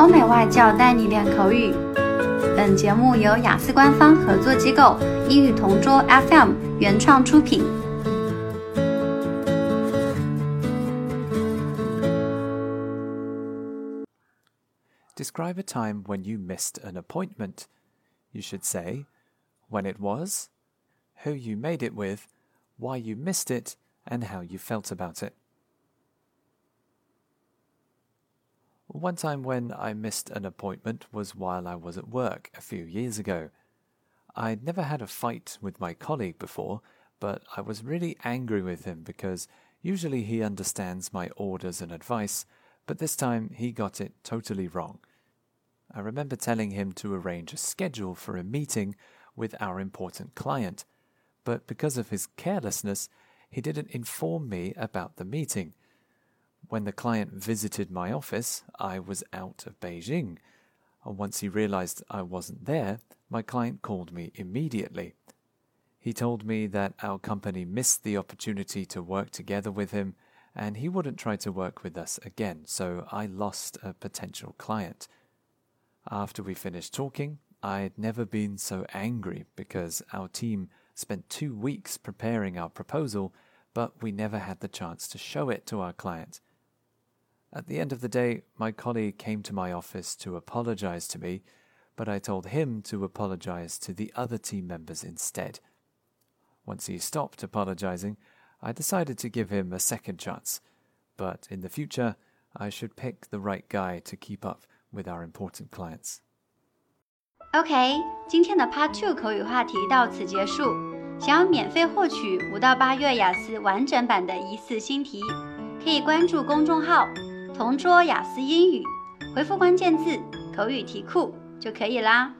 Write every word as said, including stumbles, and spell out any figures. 欧美外教带你练口语。本节目由雅思官方合作机构英语同桌 F M 原创出品。Describe a time when you missed an appointment. You should say when it was, who you made it with, why you missed it, and how you felt about it.One time when I missed an appointment was while I was at work a few years ago. I'd never had a fight with my colleague before, but I was really angry with him because usually he understands my orders and advice, but this time he got it totally wrong. I remember telling him to arrange a schedule for a meeting with our important client, but because of his carelessness, he didn't inform me about the meeting.When the client visited my office, I was out of Beijing. Once he realized I wasn't there, my client called me immediately. He told me that our company missed the opportunity to work together with him, and he wouldn't try to work with us again, so I lost a potential client. After we finished talking, I'd never been so angry because our team spent two weeks preparing our proposal, but we never had the chance to show it to our client.At the end of the day, my colleague came to my office to apologize to me, but I told him to apologize to the other team members instead. Once he stopped apologizing, I decided to give him a second chance, but in the future, I should pick the right guy to keep up with our important clients. OK, 今天的 Part two 口语话题到此结束。想要免费获取五到八月雅思完整版的一次新题，可以关注公众号同桌雅思英语，回复关键字口语题库就可以啦。